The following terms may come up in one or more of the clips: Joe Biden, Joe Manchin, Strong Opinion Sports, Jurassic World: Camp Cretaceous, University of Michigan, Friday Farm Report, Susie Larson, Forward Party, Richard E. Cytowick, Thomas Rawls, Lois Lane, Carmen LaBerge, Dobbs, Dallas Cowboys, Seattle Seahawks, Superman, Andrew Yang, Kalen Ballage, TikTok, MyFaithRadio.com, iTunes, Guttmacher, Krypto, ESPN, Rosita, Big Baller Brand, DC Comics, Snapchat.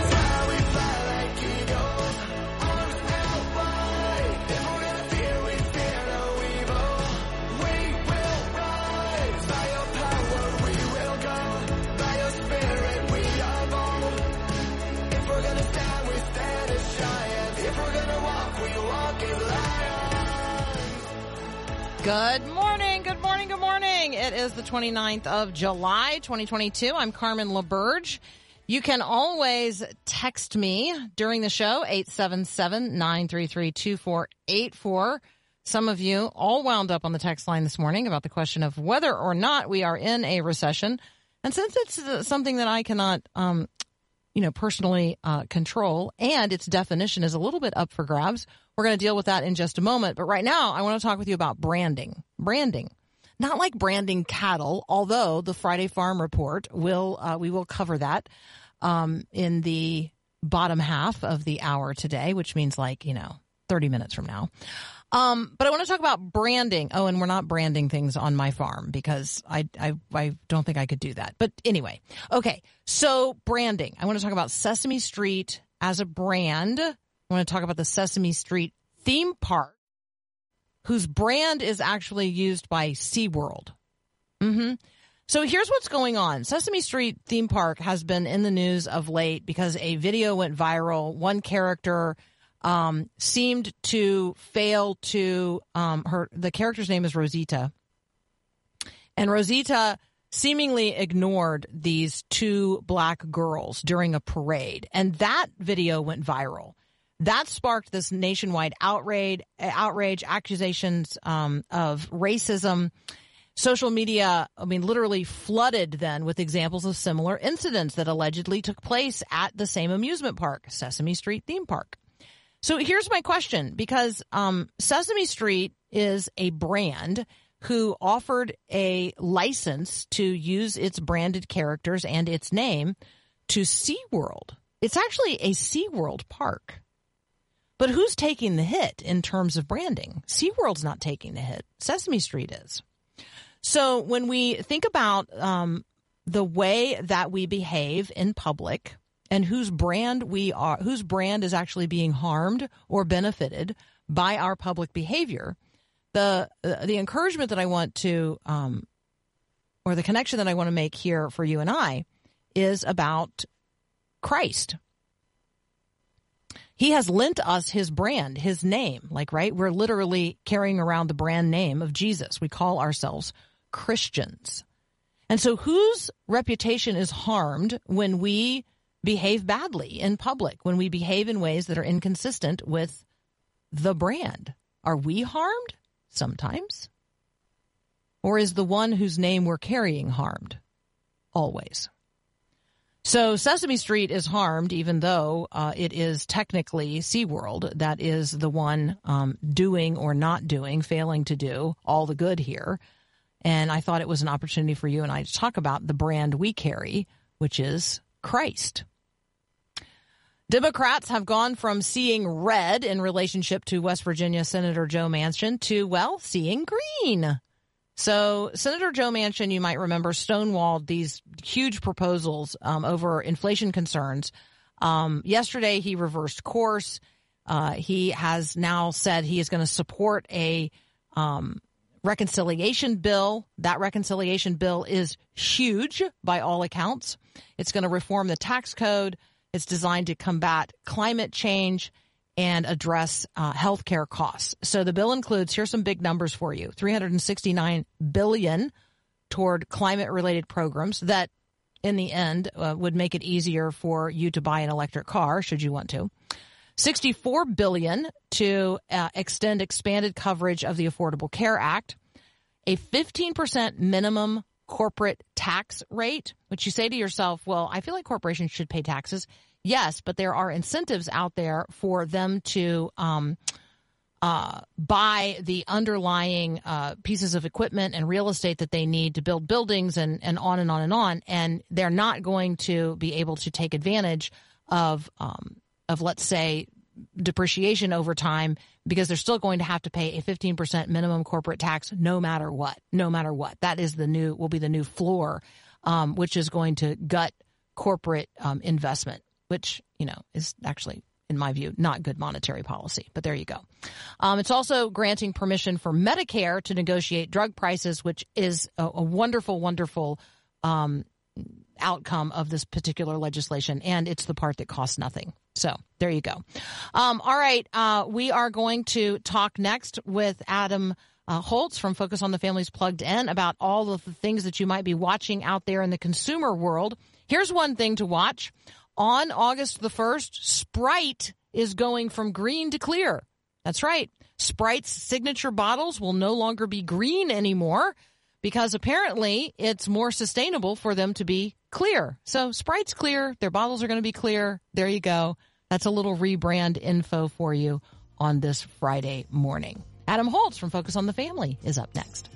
fly, we fly like eagles, arms out wide. If we're gonna fear, we fear no evil. We will rise, by your power we will go, by your spirit we are bold. If we're gonna stand, we stand as giants. If we're gonna walk, we walk as lions. Good morning, good morning, good morning. It is the 29th of July, 2022. I'm Carmen LaBerge. You can always text me during the show, 877-933-2484. Some of you all wound up on the text line this morning about the question of whether or not we are in a recession. And since it's something that I cannot, personally control, and its definition is a little bit up for grabs, we're going to deal with that in just a moment. But right now, I want to talk with you about branding. Branding. Not like branding cattle, although the Friday Farm Report will, we will cover that in the bottom half of the hour today, which means 30 minutes from now. But I want to talk about branding. Oh, and we're not branding things on my farm because I don't think I could do that. But anyway, okay. So branding. I want to talk about Sesame Street as a brand. I want to talk about the Sesame Street theme park, whose brand is actually used by SeaWorld. So here's what's going on. Sesame Street theme park has been in the news of late because a video went viral. One character seemed to fail to the character's name is Rosita. And Rosita seemingly ignored these two black girls during a parade. And that video went viral. That sparked this nationwide outrage, accusations of racism. Social media, literally flooded then with examples of similar incidents that allegedly took place at the same amusement park, Sesame Street theme park. So here's my question, because Sesame Street is a brand who offered a license to use its branded characters and its name to SeaWorld. It's actually a SeaWorld park. But who's taking the hit in terms of branding? SeaWorld's not taking the hit. Sesame Street is. So when we think about the way that we behave in public and whose brand is actually being harmed or benefited by our public behavior, the encouragement that I want to, or the connection that I want to make here for you and I, is about Christ. He has lent us his brand, his name, we're literally carrying around the brand name of Jesus. We call ourselves Christians. And so whose reputation is harmed when we behave badly in public, when we behave in ways that are inconsistent with the brand? Are we harmed sometimes? Or is the one whose name we're carrying harmed always? So Sesame Street is harmed, even though it is technically SeaWorld that is the one doing or not doing, failing to do all the good here. And I thought it was an opportunity for you and I to talk about the brand we carry, which is Christ. Democrats have gone from seeing red in relationship to West Virginia Senator Joe Manchin to, seeing green. So Senator Joe Manchin, you might remember, stonewalled these huge proposals over inflation concerns. Yesterday, he reversed course. He has now said he is going to support a reconciliation bill. That reconciliation bill is huge by all accounts. It's going to reform the tax code. It's designed to combat climate change and address health care costs. So the bill includes, here's some big numbers for you, $369 billion toward climate-related programs that, in the end, would make it easier for you to buy an electric car, should you want to. $64 billion to extend expanded coverage of the Affordable Care Act. A 15% minimum corporate tax rate, which you say to yourself, well, I feel like corporations should pay taxes. Yes, but there are incentives out there for them to buy the underlying pieces of equipment and real estate that they need to build buildings and on and on and on. And they're not going to be able to take advantage of let's say, depreciation over time, because they're still going to have to pay a 15% minimum corporate tax no matter what. No matter what. That is will be the new floor, which is going to gut corporate investment, which, you know, is actually, in my view, not good monetary policy. But there you go. It's also granting permission for Medicare to negotiate drug prices, which is a wonderful, wonderful outcome of this particular legislation. And it's the part that costs nothing. So there you go. All right. We are going to talk next with Adam Holz from Focus on the Family's Plugged In about all of the things that you might be watching out there in the consumer world. Here's one thing to watch. On August the 1st, Sprite is going from green to clear. That's right. Sprite's signature bottles will no longer be green anymore because apparently it's more sustainable for them to be clear. So Sprite's clear. Their bottles are going to be clear. There you go. That's a little rebrand info for you on this Friday morning. Adam Holz from Focus on the Family is up next.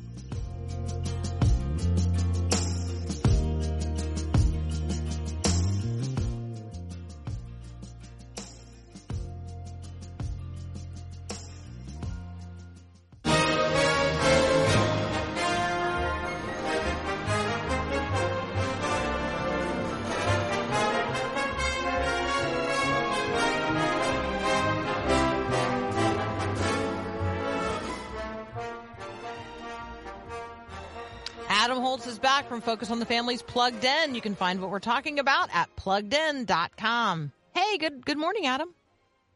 Is back from Focus on the Family's Plugged In. You can find what we're talking about at PluggedIn.com. Hey, good morning, Adam.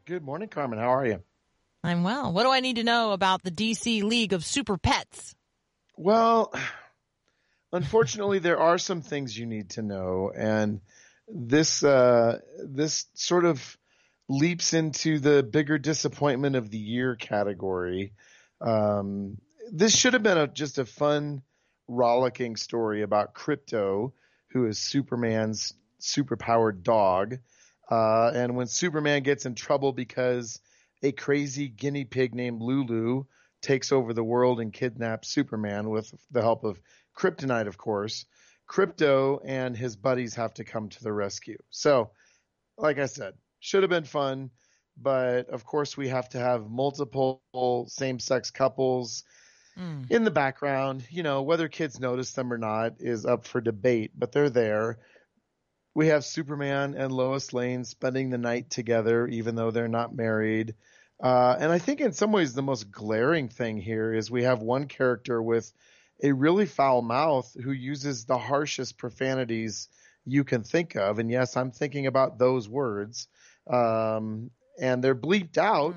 Good morning, Carmen. How are you? I'm well. What do I need to know about the DC League of Super Pets? Well, unfortunately, there are some things you need to know, and this sort of leaps into the bigger disappointment of the year category. This should have been just a fun, rollicking story about Krypto, who is Superman's superpowered dog. And when Superman gets in trouble because a crazy guinea pig named Lulu takes over the world and kidnaps Superman with the help of Kryptonite, of course, Krypto and his buddies have to come to the rescue. So, like I said, should have been fun, but of course we have to have multiple same-sex couples in the background. You know, whether kids notice them or not is up for debate, but they're there. We have Superman and Lois Lane spending the night together, even though they're not married. And I think in some ways the most glaring thing here is we have one character with a really foul mouth who uses the harshest profanities you can think of. And yes, I'm thinking about those words. And they're bleeped out,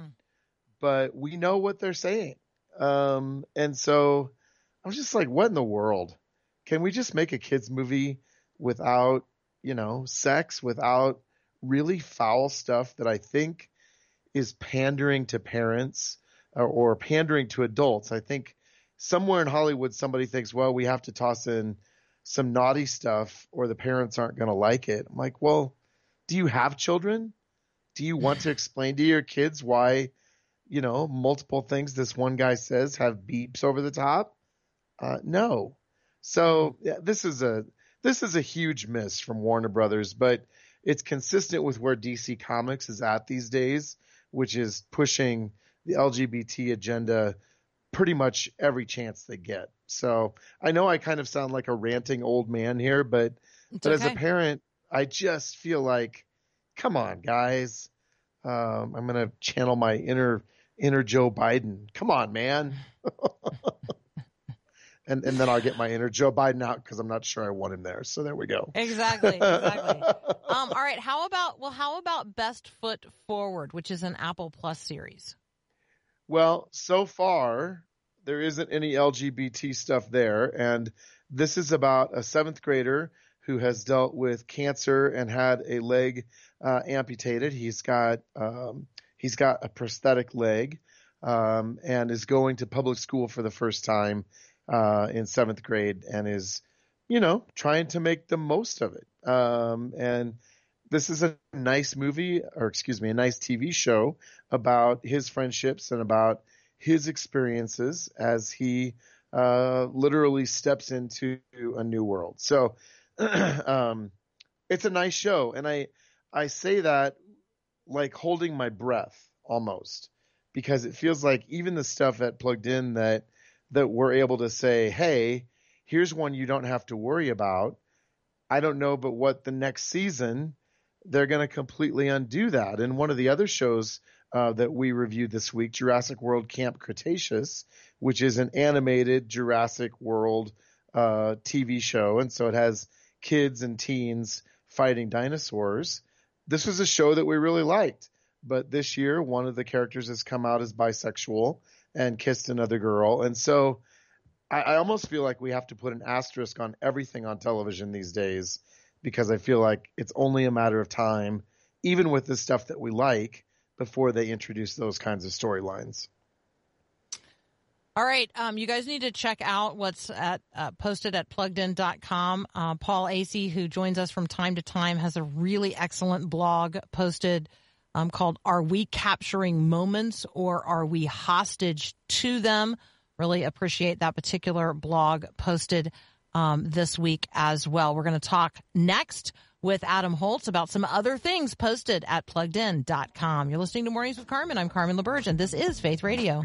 but we know what they're saying. And so I was just like, what in the world? Can we just make a kids movie without, you know, sex, without really foul stuff that I think is pandering to parents or pandering to adults? I think somewhere in Hollywood, somebody thinks, well, we have to toss in some naughty stuff or the parents aren't going to like it. I'm like, well, do you have children? Do you want to explain to your kids why, you know, multiple things this one guy says have beeps over the top? No. So yeah, this is a huge miss from Warner Brothers, but it's consistent with where DC Comics is at these days, which is pushing the LGBT agenda pretty much every chance they get. So I know I kind of sound like a ranting old man here, but as a parent, I just feel like, come on, guys. I'm going to channel my inner Joe Biden. Come on, man. and then I'll get my inner Joe Biden out because I'm not sure I want him there. So there we go. Exactly. All right. How about Best Foot Forward, which is an Apple Plus series? Well, so far there isn't any LGBT stuff there. And this is about a seventh grader who has dealt with cancer and had a leg amputated. He's got a prosthetic leg and is going to public school for the first time in seventh grade and is, you know, trying to make the most of it. And this is a nice movie, or excuse me, a nice TV show about his friendships and about his experiences as he literally steps into a new world. So it's a nice show. And I say that like holding my breath almost, because it feels like even the stuff at Plugged In that we're able to say, hey, here's one you don't have to worry about. I don't know, but what the next season, they're going to completely undo that. And one of the other shows that we reviewed this week, Jurassic World: Camp Cretaceous, which is an animated Jurassic World TV show. And so it has kids and teens fighting dinosaurs. This was a show that we really liked. But this year, one of the characters has come out as bisexual and kissed another girl. And so I almost feel like we have to put an asterisk on everything on television these days, because I feel like it's only a matter of time, even with the stuff that we like, before they introduce those kinds of storylines. All right. You guys need to check out what's posted at PluggedIn.com. Paul Acey, who joins us from time to time, has a really excellent blog posted called Are We Capturing Moments or Are We Hostage to Them? Really appreciate that particular blog posted this week as well. We're going to talk next with Adam Holz about some other things posted at PluggedIn.com. You're listening to Mornings with Carmen. I'm Carmen LaBerge, and this is Faith Radio.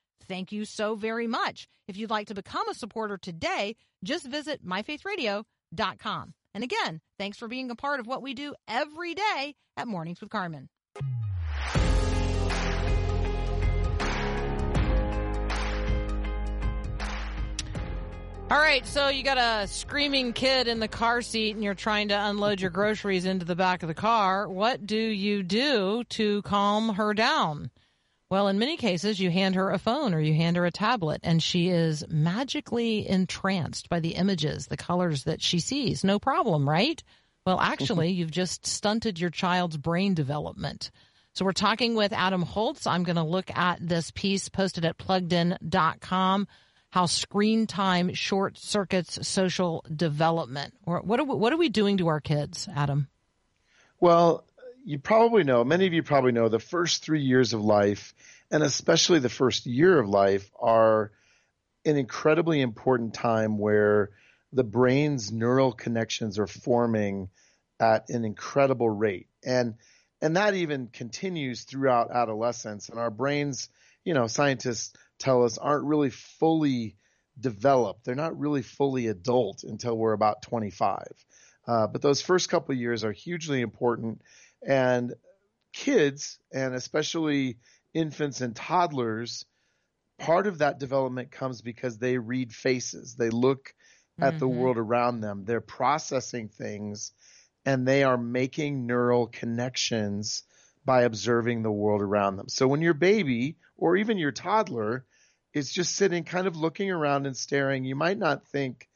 thank you so very much. If you'd like to become a supporter today, just visit MyFaithRadio.com. And again, thanks for being a part of what we do every day at Mornings with Carmen. All right, so you got a screaming kid in the car seat and you're trying to unload your groceries into the back of the car. What do you do to calm her down? Well, in many cases, you hand her a phone or you hand her a tablet, and she is magically entranced by the images, the colors that she sees. No problem, right? Well, actually, you've just stunted your child's brain development. So we're talking with Adam Holz. I'm going to look at this piece posted at PluggedIn.com, How Screen Time Short Circuits Social Development. Or what are we doing to our kids, Adam? Well, you probably know, many of you probably know, the first 3 years of life, and especially the first year of life, are an incredibly important time where the brain's neural connections are forming at an incredible rate. And that even continues throughout adolescence. And our brains, you know, scientists tell us, aren't really fully developed. They're not really fully adult until we're about 25. But those first couple of years are hugely important. And kids, and especially infants and toddlers, part of that development comes because they read faces. They look at the world around them. They're processing things, and they are making neural connections by observing the world around them. So when your baby or even your toddler is just sitting kind of looking around and staring, you might not think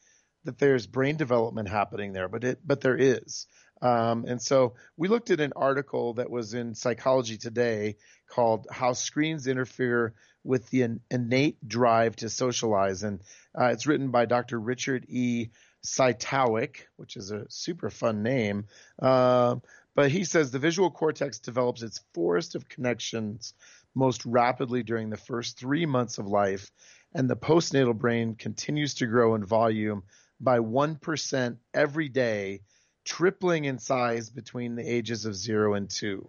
that there's brain development happening there, but there is. And so we looked at an article that was in Psychology Today called How Screens Interfere with the Innate Drive to Socialize. And it's written by Dr. Richard E. Cytowick, which is a super fun name. But he says the visual cortex develops its forest of connections most rapidly during the first 3 months of life, and the postnatal brain continues to grow in volume by 1% every day, tripling in size between the ages of 0 and 2.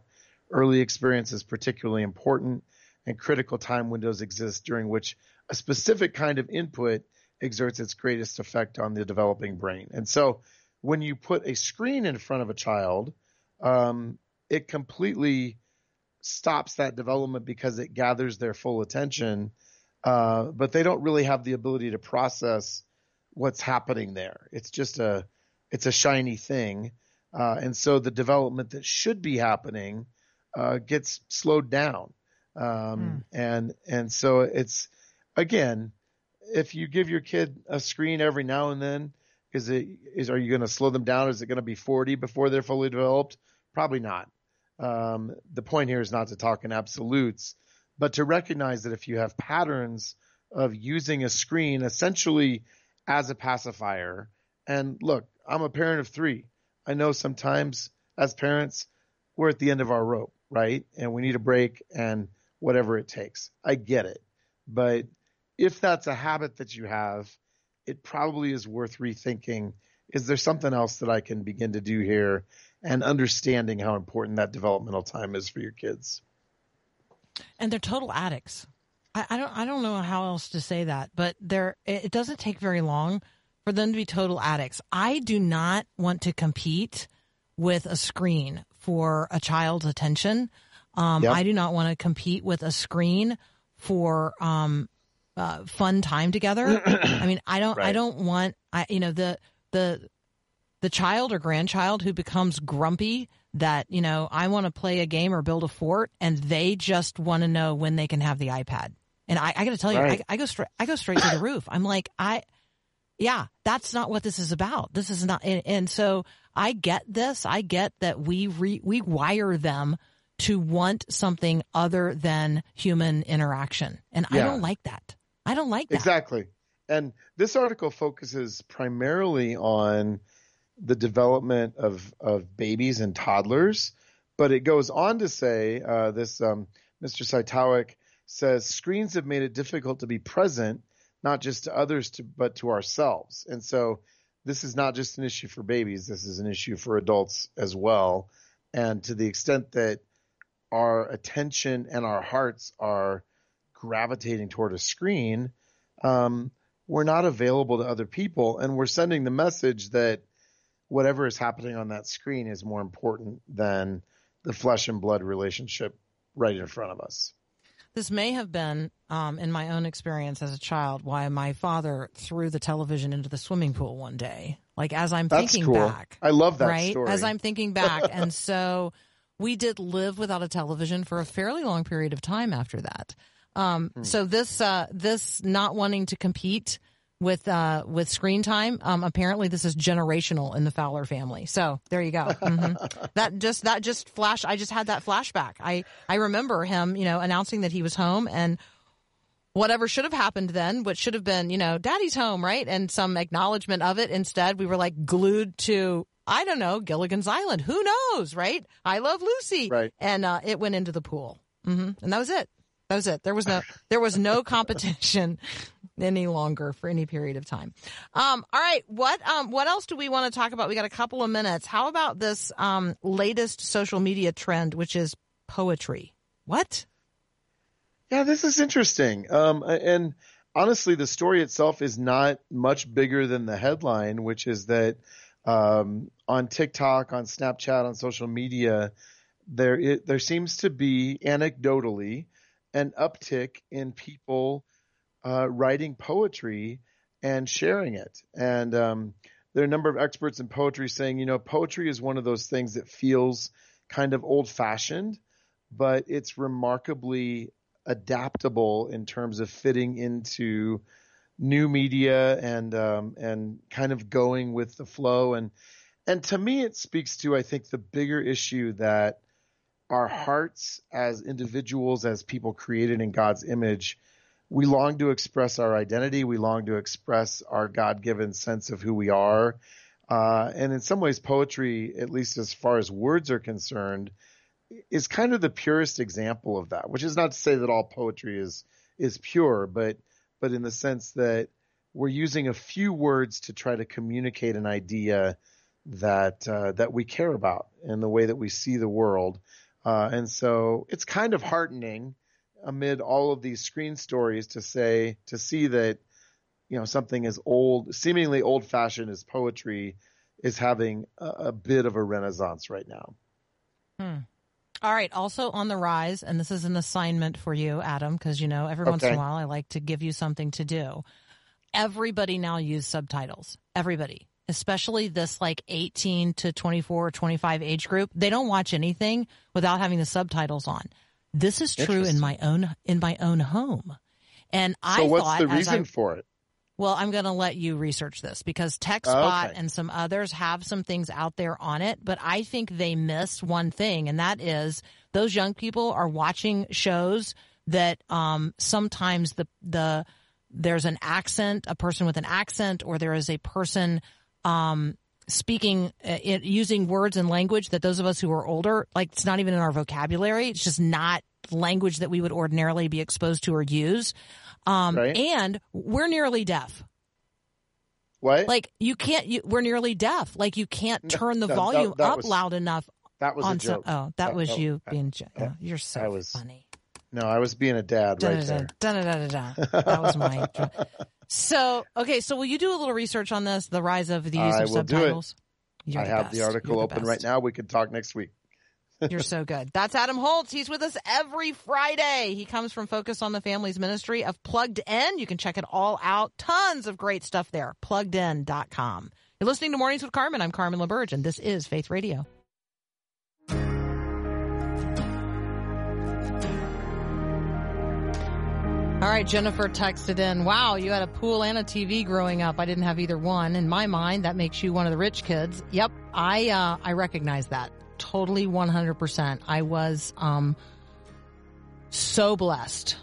Early experience is particularly important, and critical time windows exist during which a specific kind of input exerts its greatest effect on the developing brain. And so when you put a screen in front of a child, it completely stops that development because it gathers their full attention, but they don't really have the ability to process what's happening there. It's just it's a shiny thing. And so the development that should be happening gets slowed down. And so it's, again, if you give your kid a screen every now and then, are you going to slow them down? Is it going to be 40 before they're fully developed? Probably not. The point here is not to talk in absolutes, but to recognize that if you have patterns of using a screen essentially as a pacifier, and look, I'm a parent of three. I know sometimes as parents, we're at the end of our rope, right? And we need a break and whatever it takes. I get it. But if that's a habit that you have, it probably is worth rethinking. Is there something else that I can begin to do here? And understanding how important that developmental time is for your kids. And they're total addicts. I don't know how else to say that, but it doesn't take very long for them to be total addicts. I do not want to compete with a screen for a child's attention. Yep. I do not want to compete with a screen for fun time together. I mean, I don't. Right. I don't want. The child or grandchild who becomes grumpy that, I want to play a game or build a fort, and they just want to know when they can have the iPad. And I got to tell you, right. I go straight to the roof. I'm like, that's not what this is about. This is not. And so I get this. I get that we wire them to want something other than human interaction. And yeah. I don't like that. Exactly. And this article focuses primarily on the development of babies and toddlers. But it goes on to say, Mr. Cytowick says, screens have made it difficult to be present, not just to others, but to ourselves. And so this is not just an issue for babies. This is an issue for adults as well. And to the extent that our attention and our hearts are gravitating toward a screen, we're not available to other people. And we're sending the message that whatever is happening on that screen is more important than the flesh and blood relationship right in front of us. This may have been, in my own experience as a child, why my father threw the television into the swimming pool one day. Like, as I'm thinking back. I love that story. As I'm thinking back. And so we did live without a television for a fairly long period of time after that. So this not wanting to compete with screen time, apparently this is generational in the Fowler family. So there you go. Mm-hmm. That just flash. I just had that flashback. I remember him, announcing that he was home, and whatever should have happened then, which should have been, Daddy's home, right? And some acknowledgement of it. Instead, we were like glued to, I don't know, Gilligan's Island. Who knows, right? I Love Lucy. Right. And it went into the pool. Mm-hmm. And that was it. There was no competition any longer for any period of time. All right. What else do we want to talk about? We got a couple of minutes. How about this latest social media trend, which is poetry? What? Yeah, this is interesting. And honestly, the story itself is not much bigger than the headline, which is that on TikTok, on Snapchat, on social media, there seems to be anecdotally an uptick in people writing poetry and sharing it. And there are a number of experts in poetry saying, poetry is one of those things that feels kind of old-fashioned, but it's remarkably adaptable in terms of fitting into new media and kind of going with the flow. And to me, it speaks to, I think, the bigger issue that our hearts as individuals, as people created in God's image, we long to express our identity. We long to express our God-given sense of who we are. And in some ways, poetry, at least as far as words are concerned, is kind of the purest example of that, which is not to say that all poetry is pure, but in the sense that we're using a few words to try to communicate an idea that we care about and the way that we see the world. And so it's kind of heartening amid all of these screen stories to see that, something as seemingly old fashioned as poetry is having a bit of a renaissance right now. Hmm. All right. Also on the rise, and this is an assignment for you, Adam, because, you know, every once in a while I like to give you something to do. Everybody now uses subtitles. Everybody, especially this like 18 to 24 or 25 age group. They don't watch anything without having the subtitles on. This is true in my own home. And I thought, what's the reason for it? Well, I'm going to let you research this because TechSpot and some others have some things out there on it, but I think they miss one thing, and that is those young people are watching shows that sometimes there's an accent, a person with an accent, or there is a person speaking using words and language that those of us who are older, like it's not even in our vocabulary. It's just not language that we would ordinarily be exposed to or use. And we're nearly deaf. What? Like you can't. We're nearly deaf. Like you can't turn the volume up loud enough. That was a joke. Being. You're so funny. No, I was being a dad right there. That was my joke. So okay, so will you do a little research on this? The rise of the use of subtitles. I have the article open right now. We can talk next week. You're so good. That's Adam Holz. He's with us every Friday. He comes from Focus on the Family's ministry of Plugged In. You can check it all out. Tons of great stuff there. PluggedIn.com. You're listening to Mornings with Carmen. I'm Carmen LaBerge, and this is Faith Radio. All right, Jennifer texted in, wow, you had a pool and a TV growing up. I didn't have either one. In my mind, that makes you one of the rich kids. Yep, I recognize that. Totally 100%. I was so blessed.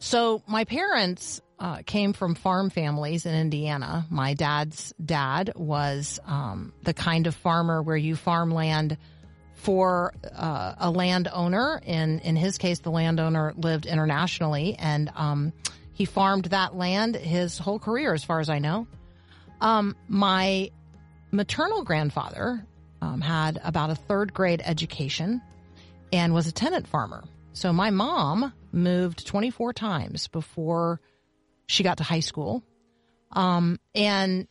So my parents came from farm families in Indiana. My dad's dad was the kind of farmer where you farm land for a landowner. In his case, the landowner lived internationally, and he farmed that land his whole career, as far as I know. My maternal grandfather had about a third grade education and was a tenant farmer. So my mom moved 24 times before she got to high school. And it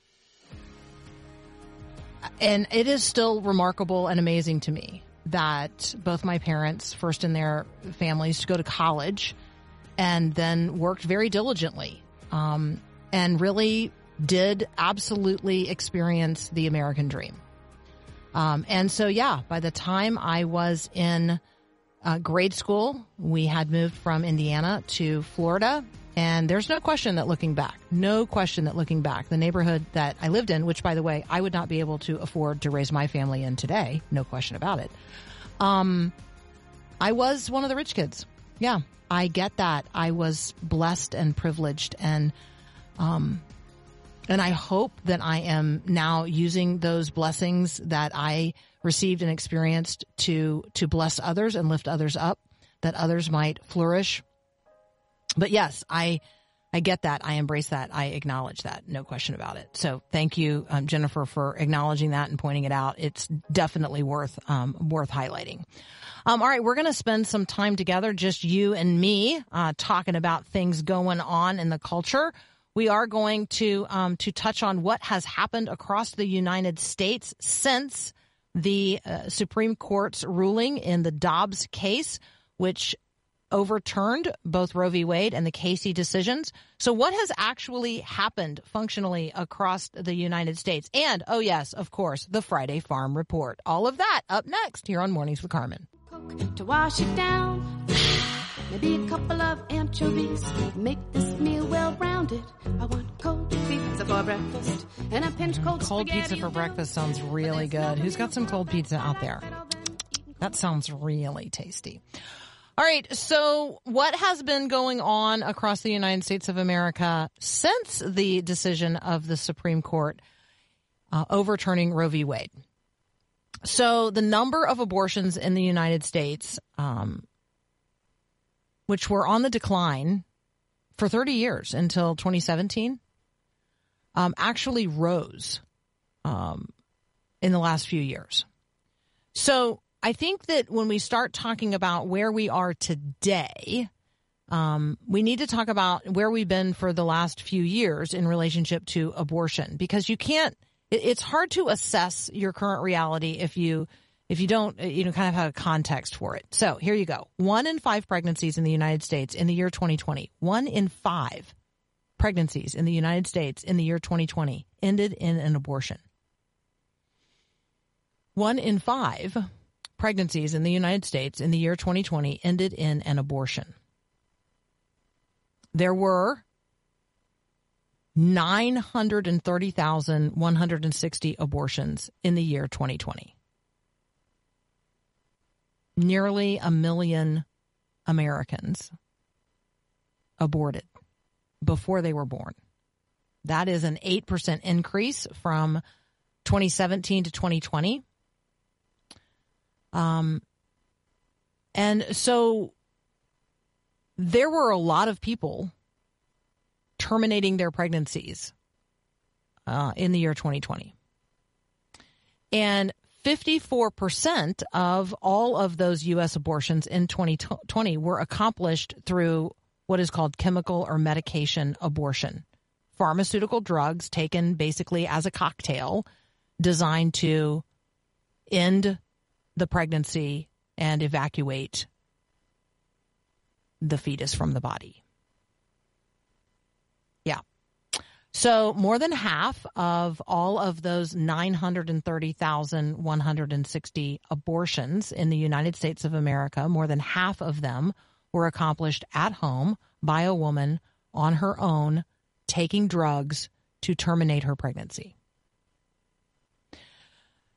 is still remarkable and amazing to me that both my parents, first in their families, to go to college and then worked very diligently and really did absolutely experience the American dream. And so, yeah, by the time I was in grade school, we had moved from Indiana to Florida. And there's no question that looking back, the neighborhood that I lived in, which, by the way, I would not be able to afford to raise my family in today. No question about it. I was one of the rich kids. Yeah, I get that. I was blessed and privileged, and I hope that I am now using those blessings that I received and experienced to bless others and lift others up, that others might flourish. But yes, I get that. I embrace that. I acknowledge that. No question about it. So thank you, Jennifer, for acknowledging that and pointing it out. It's definitely worth highlighting. All right, we're going to spend some time together, just you and me, talking about things going on in the culture. We are going to touch on what has happened across the United States since the Supreme Court's ruling in the Dobbs case, which overturned both Roe v. Wade and the Casey decisions. So what has actually happened functionally across the United States? And, oh yes, of course, the Friday Farm Report. All of that up next here on Mornings with Carmen. Coke to wash it down. Maybe a couple of anchovies make this meal well-rounded. I want cold pizza for breakfast and a pinch cold pizza for breakfast sounds really good. Who's got some cold pizza out there? That sounds really tasty. All right, so what has been going on across the United States of America since the decision of the Supreme Court overturning Roe v. Wade? So the number of abortions in the United States, which were on the decline for 30 years until 2017, actually rose in the last few years. So I think that when we start talking about where we are today, we need to talk about where we've been for the last few years in relationship to abortion, because it's hard to assess your current reality if you if you don't, you know, kind of have a context for it. So here you go. 1 in 5 pregnancies in the United States in the year 2020. 1 in 5 pregnancies in the United States in the year 2020 ended in an abortion. 1 in 5 pregnancies in the United States in the year 2020 ended in an abortion. There were 930,160 abortions in the year 2020. Nearly 1 million Americans aborted before they were born. That is an 8% increase from 2017 to 2020. And so there were a lot of people terminating their pregnancies in the year 2020. And 54% of all of those U.S. abortions in 2020 were accomplished through what is called chemical or medication abortion, pharmaceutical drugs taken basically as a cocktail designed to end the pregnancy and evacuate the fetus from the body. Yeah. So more than half of all of those 930,160 abortions in the United States of America, more than half of them were accomplished at home by a woman on her own, taking drugs to terminate her pregnancy.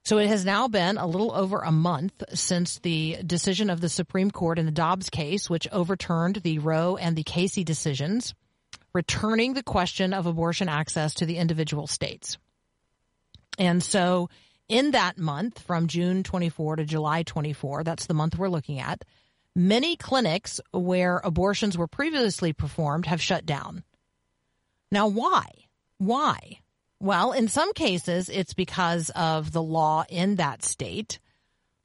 So it has now been a little over a month since the decision of the Supreme Court in the Dobbs case, which overturned the Roe and the Casey decisions, returning the question of abortion access to the individual states. And so in that month, from June 24 to July 24, that's the month we're looking at, many clinics where abortions were previously performed have shut down. Now, why? Why? Well, in some cases, it's because of the law in that state.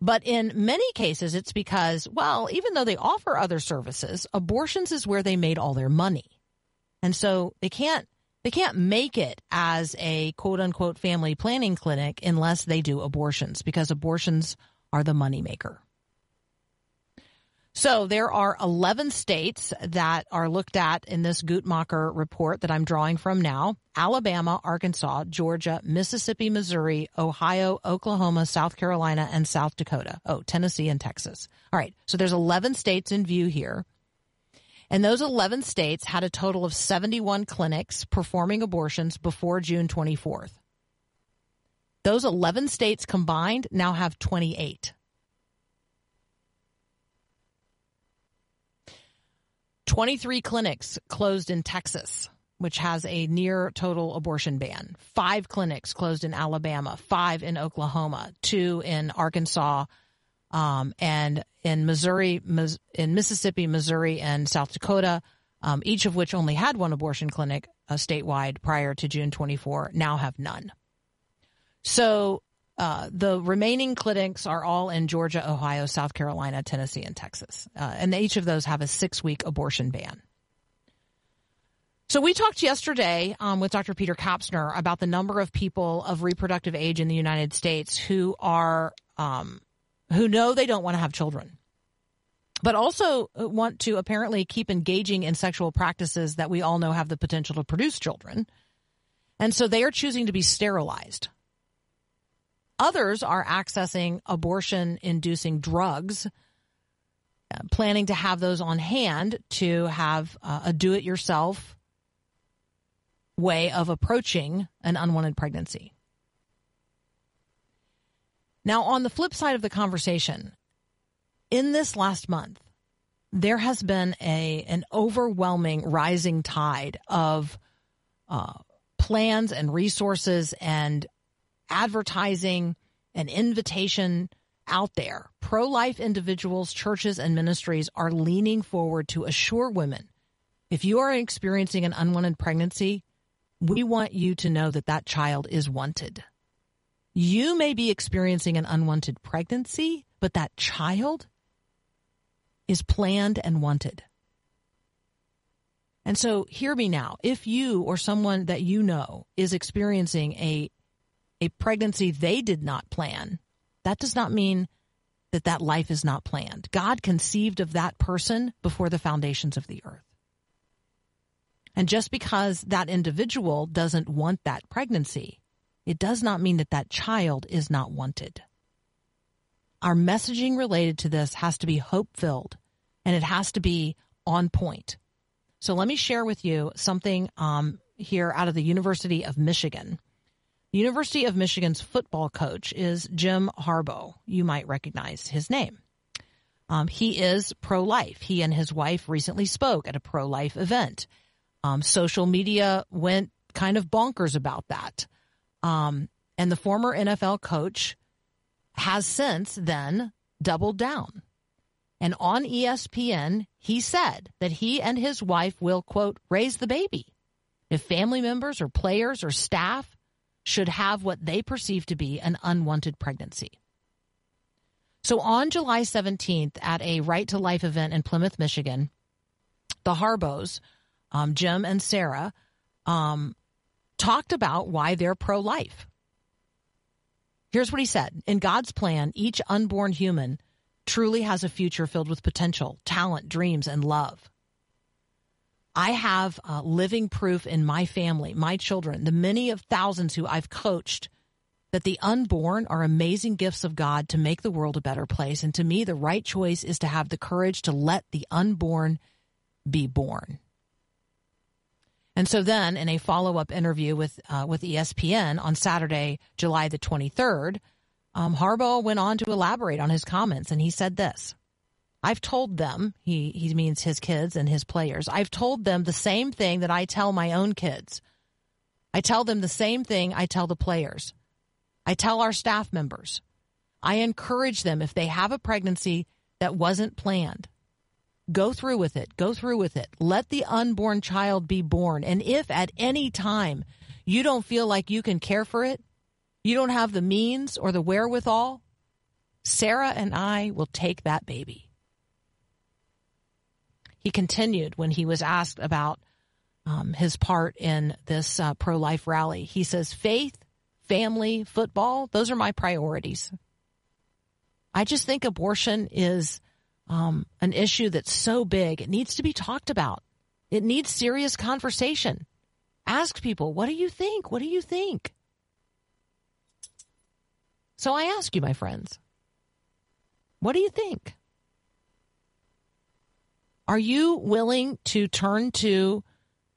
But in many cases, it's because, well, even though they offer other services, abortions is where they made all their money. And so they can't make it as a quote unquote family planning clinic unless they do abortions, because abortions are the moneymaker. So there are 11 states that are looked at in this Guttmacher report that I'm drawing from now: Alabama, Arkansas, Georgia, Mississippi, Missouri, Ohio, Oklahoma, South Carolina, and South Dakota. Oh, Tennessee and Texas. All right. So there's 11 states in view here. And those 11 states had a total of 71 clinics performing abortions before June 24th. Those 11 states combined now have 28. 23 clinics closed in Texas, which has a near total abortion ban. 5 clinics closed in Alabama, 5 in Oklahoma, 2 in Arkansas, and in Missouri, in Mississippi, Missouri, and South Dakota, each of which only had one abortion clinic statewide prior to June 24, now have none. So the remaining clinics are all in Georgia, Ohio, South Carolina, Tennessee, and Texas. And each of those have a 6-week abortion ban. So we talked yesterday with Dr. Peter Kapsner about the number of people of reproductive age in the United States who are who know they don't want to have children, but also want to apparently keep engaging in sexual practices that we all know have the potential to produce children. And so they are choosing to be sterilized. Others are accessing abortion-inducing drugs, planning to have those on hand to have a do-it-yourself way of approaching an unwanted pregnancy. Now, on the flip side of the conversation, in this last month, there has been an overwhelming rising tide of plans and resources and advertising and invitation out there. Pro-life individuals, churches, and ministries are leaning forward to assure women, if you are experiencing an unwanted pregnancy, we want you to know that that child is wanted. You may be experiencing an unwanted pregnancy, but that child is planned and wanted. And so hear me now. If you or someone that you know is experiencing a pregnancy they did not plan, That does not mean that that life is not planned. God conceived of that person before the foundations of the earth. And just because that individual doesn't want that pregnancy, it does not mean that that child is not wanted. Our messaging related to this has to be hope-filled, and it has to be on point. So let me share with you something here out of the University of Michigan. The University of Michigan's football coach is Jim Harbaugh. You might recognize his name. He is pro-life. He and his wife recently spoke at a pro-life event. Social media went kind of bonkers about that. And the former NFL coach has since then doubled down. And on ESPN, he said that he and his wife will, quote, raise the baby if family members or players or staff should have what they perceive to be an unwanted pregnancy. So on July 17th at a Right to Life event in Plymouth, Michigan, the Harbaughs, Jim and Sarah, talked about why they're pro-life. Here's what he said. In God's plan, each unborn human truly has a future filled with potential, talent, dreams, and love. I have living proof in my family, my children, the many of thousands who I've coached, that the unborn are amazing gifts of God to make the world a better place. And to me, the right choice is to have the courage to let the unborn be born. And so then in a follow-up interview with ESPN on Saturday, July the 23rd, Harbaugh went on to elaborate on his comments, and he said this. I've told them, he means his kids and his players, I've told them the same thing that I tell my own kids. I tell them the same thing I tell the players. I tell our staff members. I encourage them if they have a pregnancy that wasn't planned. Go through with it. Go through with it. Let the unborn child be born. And if at any time you don't feel like you can care for it, you don't have the means or the wherewithal, Sarah and I will take that baby. He continued when he was asked about his part in this pro-life rally. He says, faith, family, football, those are my priorities. I just think abortion is an issue that's so big. It needs to be talked about. It needs serious conversation. Ask people, what do you think? What do you think? So I ask you, my friends, what do you think? Are you willing to turn to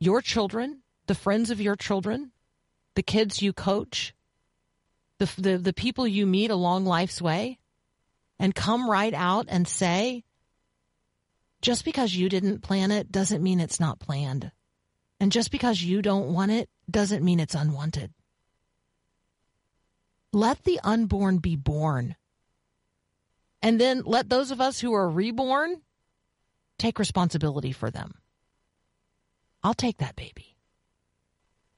your children, the friends of your children, the kids you coach, the people you meet along life's way, and come right out and say, just because you didn't plan it doesn't mean it's not planned. And just because you don't want it doesn't mean it's unwanted. Let the unborn be born. And then let those of us who are reborn take responsibility for them. I'll take that baby.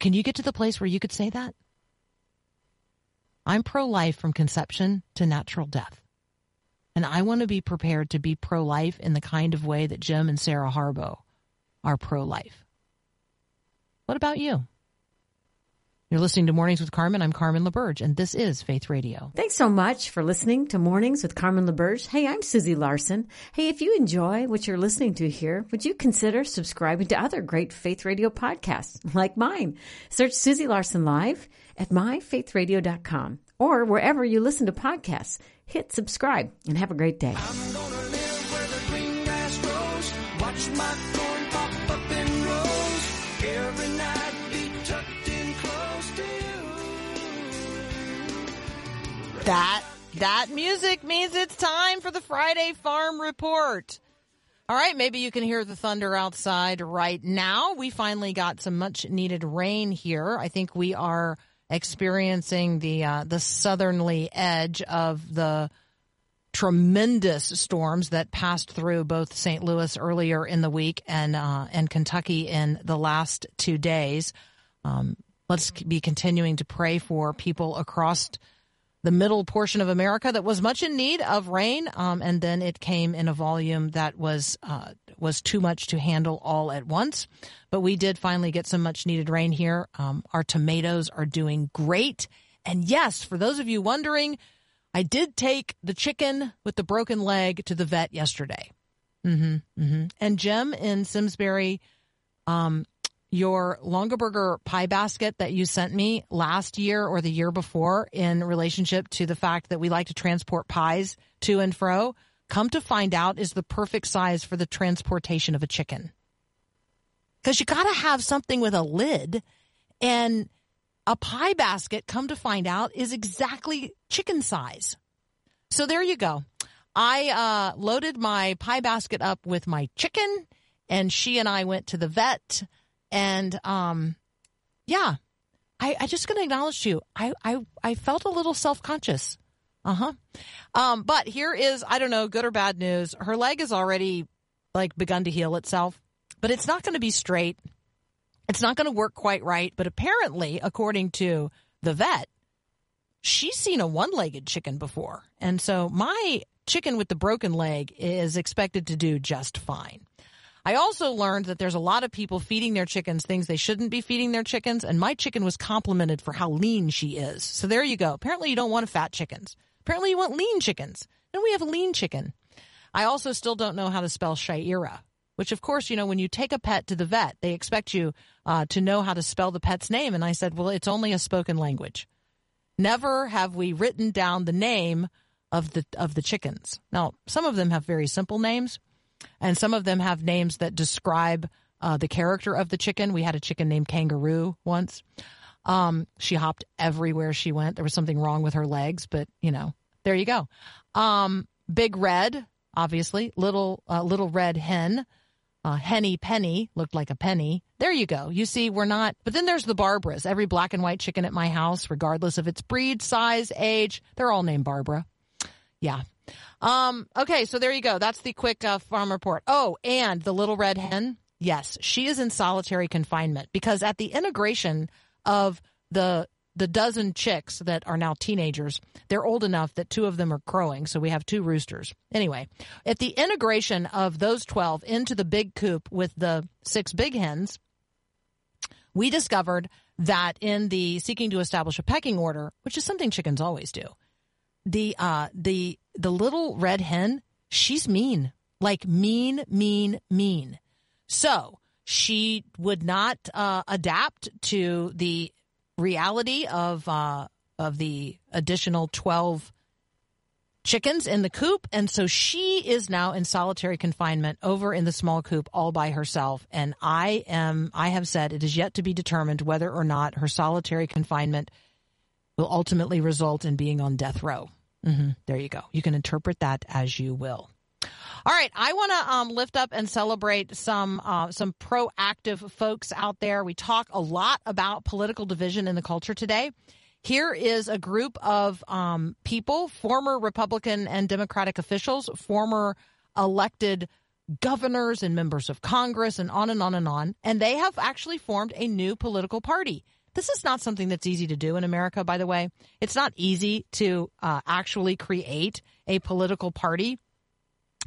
Can you get to the place where you could say that? I'm pro-life from conception to natural death. And I want to be prepared to be pro-life in the kind of way that Jim and Sarah Harbaugh are pro-life. What about you? You're listening to Mornings with Carmen. I'm Carmen LaBerge, and this is Faith Radio. Thanks so much for listening to Mornings with Carmen LaBerge. Hey, I'm Susie Larson. Hey, if you enjoy what you're listening to here, would you consider subscribing to other great Faith Radio podcasts like mine? Search Susie Larson Live at MyFaithRadio.com or wherever you listen to podcasts. Hit subscribe and have a great day. I'm gonna live where the green grass grows. Watch my corn pop up in rows. Every night be tucked in close to you. That music means it's time for the Friday Farm Report. All right, maybe you can hear the thunder outside right now. We finally got some much-needed rain here. I think we are experiencing the southerly edge of the tremendous storms that passed through both St. Louis earlier in the week and Kentucky in the last 2 days. Let's be continuing to pray for people across the middle portion of America that was much in need of rain, and then it came in a volume that was too much to handle all at once. But we did finally get some much-needed rain here. Our tomatoes are doing great. And yes, for those of you wondering, I did take the chicken with the broken leg to the vet yesterday. Mm-hmm, mm-hmm. And Jim in Simsbury, your Longaberger pie basket that you sent me last year or the year before in relationship to the fact that we like to transport pies to and fro, come to find out is the perfect size for the transportation of a chicken. Because you got to have something with a lid, and a pie basket, come to find out, is exactly chicken size. So there you go. I loaded my pie basket up with my chicken, and she and I went to the vet. And, yeah, I just going to acknowledge to you, I felt a little self-conscious. Uh-huh. But here is, I don't know, good or bad news. Her leg has already, like, begun to heal itself, but it's not going to be straight. It's not going to work quite right. But apparently, according to the vet, she's seen a one-legged chicken before. And so my chicken with the broken leg is expected to do just fine. I also learned that there's a lot of people feeding their chickens things they shouldn't be feeding their chickens, and my chicken was complimented for how lean she is. So there you go. Apparently you don't want fat chickens. Apparently you want lean chickens. And we have a lean chicken. I also still don't know how to spell Shaira, which, of course, you know, when you take a pet to the vet, they expect you to know how to spell the pet's name. And I said, well, it's only a spoken language. Never have we written down the name of the chickens. Now, some of them have very simple names. And some of them have names that describe the character of the chicken. We had a chicken named Kangaroo once. She hopped everywhere she went. There was something wrong with her legs, but, you know, there you go. Big Red, obviously. Little Red Hen. Henny Penny looked like a penny. There you go. You see, we're not. But then there's the Barbaras. Every black and white chicken at my house, regardless of its breed, size, age, they're all named Barbara. Yeah. Okay, so there you go. That's the quick farm report. Oh, and the little red hen, yes, she is in solitary confinement because at the integration of the dozen chicks that are now teenagers, they're old enough that two of them are crowing, so we have two roosters. Anyway, at the integration of those 12 into the big coop with the 6 big hens, we discovered that in the seeking to establish a pecking order, which is something chickens always do, the little red hen, she's mean, like mean. So she would not adapt to the reality of the additional 12 chickens in the coop. And so she is now in solitary confinement over in the small coop all by herself. And I have said it is yet to be determined whether or not her solitary confinement will ultimately result in being on death row. Mm-hmm. There you go. You can interpret that as you will. All right. I want to lift up and celebrate some proactive folks out there. We talk a lot about political division in the culture today. Here is a group of people, former Republican and Democratic officials, former elected governors and members of Congress, and on and on and on. And they have actually formed a new political party. This is not something that's easy to do in America, by the way. It's not easy to actually create a political party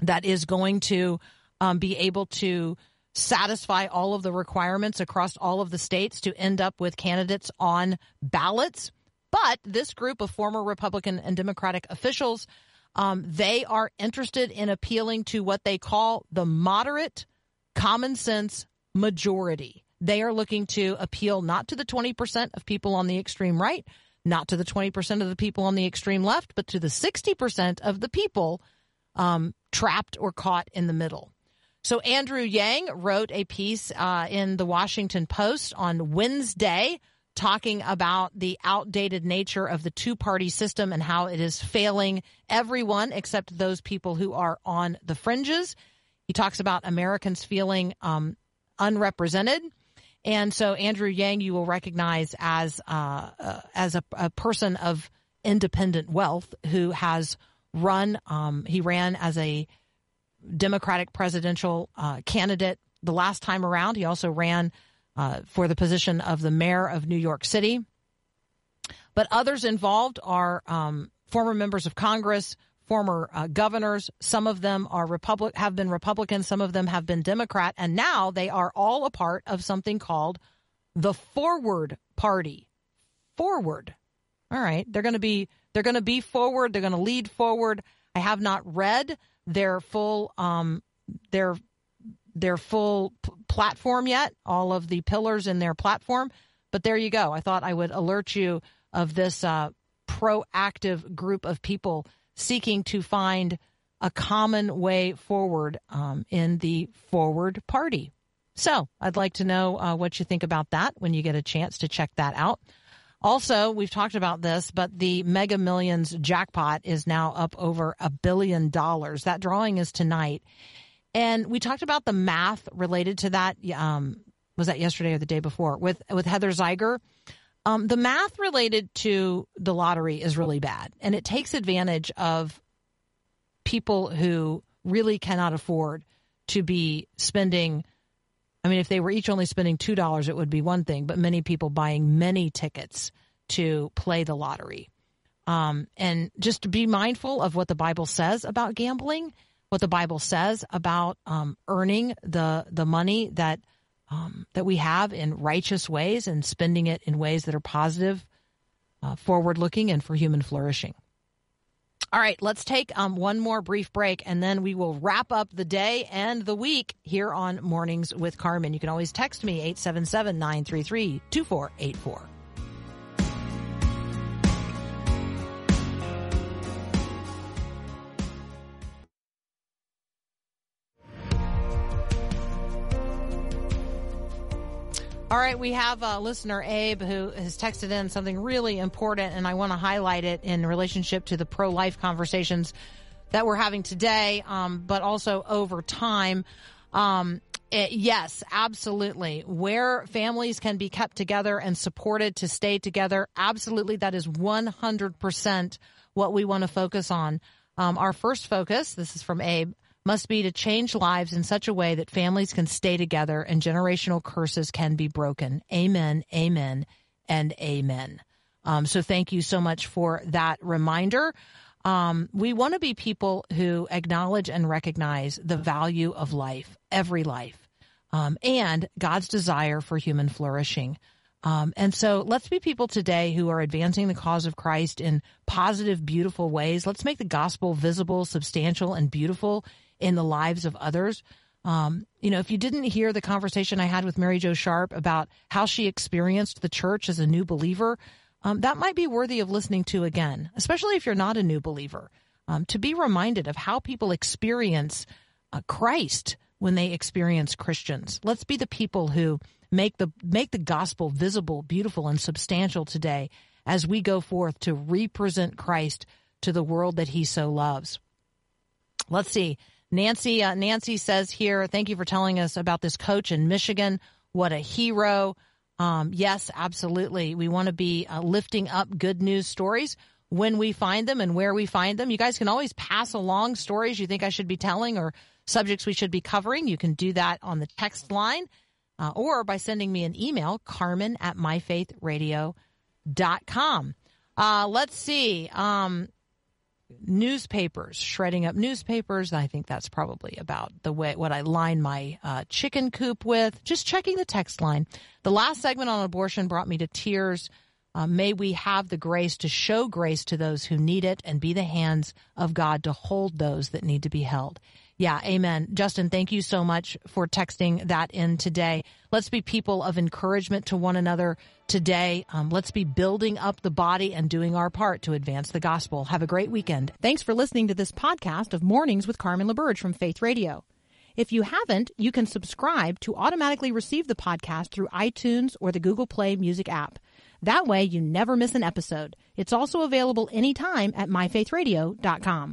that is going to be able to satisfy all of the requirements across all of the states to end up with candidates on ballots. But this group of former Republican and Democratic officials, they are interested in appealing to what they call the moderate, common sense majority. They are looking to appeal not to the 20% of people on the extreme right, not to the 20% of the people on the extreme left, but to the 60% of the people trapped or caught in the middle. So Andrew Yang wrote a piece in the Washington Post on Wednesday talking about the outdated nature of the two-party system and how it is failing everyone except those people who are on the fringes. He talks about Americans feeling unrepresented. And so Andrew Yang, you will recognize as a person of independent wealth who has run. He ran as a Democratic presidential candidate the last time around. He also ran for the position of the mayor of New York City. But others involved are former members of Congress, former governors. Some of them are have been Republican. Some of them have been Democrat. And now they are all a part of something called the Forward Party. Forward. All right. They're going to be They're going to be forward. They're going to lead forward. I have not read their full platform yet, all of the pillars in their platform. But there you go. I thought I would alert you of this proactive group of people seeking to find a common way forward in the Forward Party. So I'd like to know what you think about that when you get a chance to check that out. Also, we've talked about this, but the Mega Millions jackpot is now up over $1 billion. That drawing is tonight. And we talked about the math related to that. Was that yesterday or the day before with Heather Zeiger? The math related to the lottery is really bad, and it takes advantage of people who really cannot afford to be spending. I mean, if they were each only spending $2, it would be one thing, but many people buying many tickets to play the lottery. And just to be mindful of what the Bible says about gambling, what the Bible says about earning the money that that we have in righteous ways and spending it in ways that are positive, forward-looking, and for human flourishing. All right, let's take one more brief break, and then we will wrap up the day and the week here on Mornings with Carmen. You can always text me, 877-933-2484. All right, we have listener Abe who has texted in something really important, and I want to highlight it in relationship to the pro-life conversations that we're having today, but also over time. Yes, absolutely. Where families can be kept together and supported to stay together, absolutely, that is 100% what we want to focus on. Our first focus, this is from Abe, must be to change lives in such a way that families can stay together and generational curses can be broken. Amen, amen, and amen. So thank you so much for that reminder. We want to be people who acknowledge and recognize the value of life, every life, and God's desire for human flourishing. And so let's be people today who are advancing the cause of Christ in positive, beautiful ways. Let's make the gospel visible, substantial, and beautiful in the lives of others. You know, if you didn't hear the conversation I had with Mary Jo Sharp about how she experienced the church as a new believer, that might be worthy of listening to again, especially if you're not a new believer, to be reminded of how people experience Christ when they experience Christians. Let's be the people who make the gospel visible, beautiful, and substantial today as we go forth to represent Christ to the world that he so loves. Let's see. Nancy says here, thank you for telling us about this coach in Michigan. What a hero. Yes, absolutely. We want to be lifting up good news stories when we find them and where we find them. You guys can always pass along stories you think I should be telling or subjects we should be covering. You can do that on the text line or by sending me an email, carmen@myfaithradio.com. Let's see. Newspapers, shredding up newspapers. I think that's probably about the way what I line my chicken coop with. Just checking the text line. The last segment on abortion brought me to tears. May we have the grace to show grace to those who need it and be the hands of God to hold those that need to be held. Yeah, amen. Justin, thank you so much for texting that in today. Let's be people of encouragement to one another today. Let's be building up the body and doing our part to advance the gospel. Have a great weekend. Thanks for listening to this podcast of Mornings with Carmen LaBerge from Faith Radio. If you haven't, you can subscribe to automatically receive the podcast through iTunes or the Google Play Music app. That way, you never miss an episode. It's also available anytime at MyFaithRadio.com.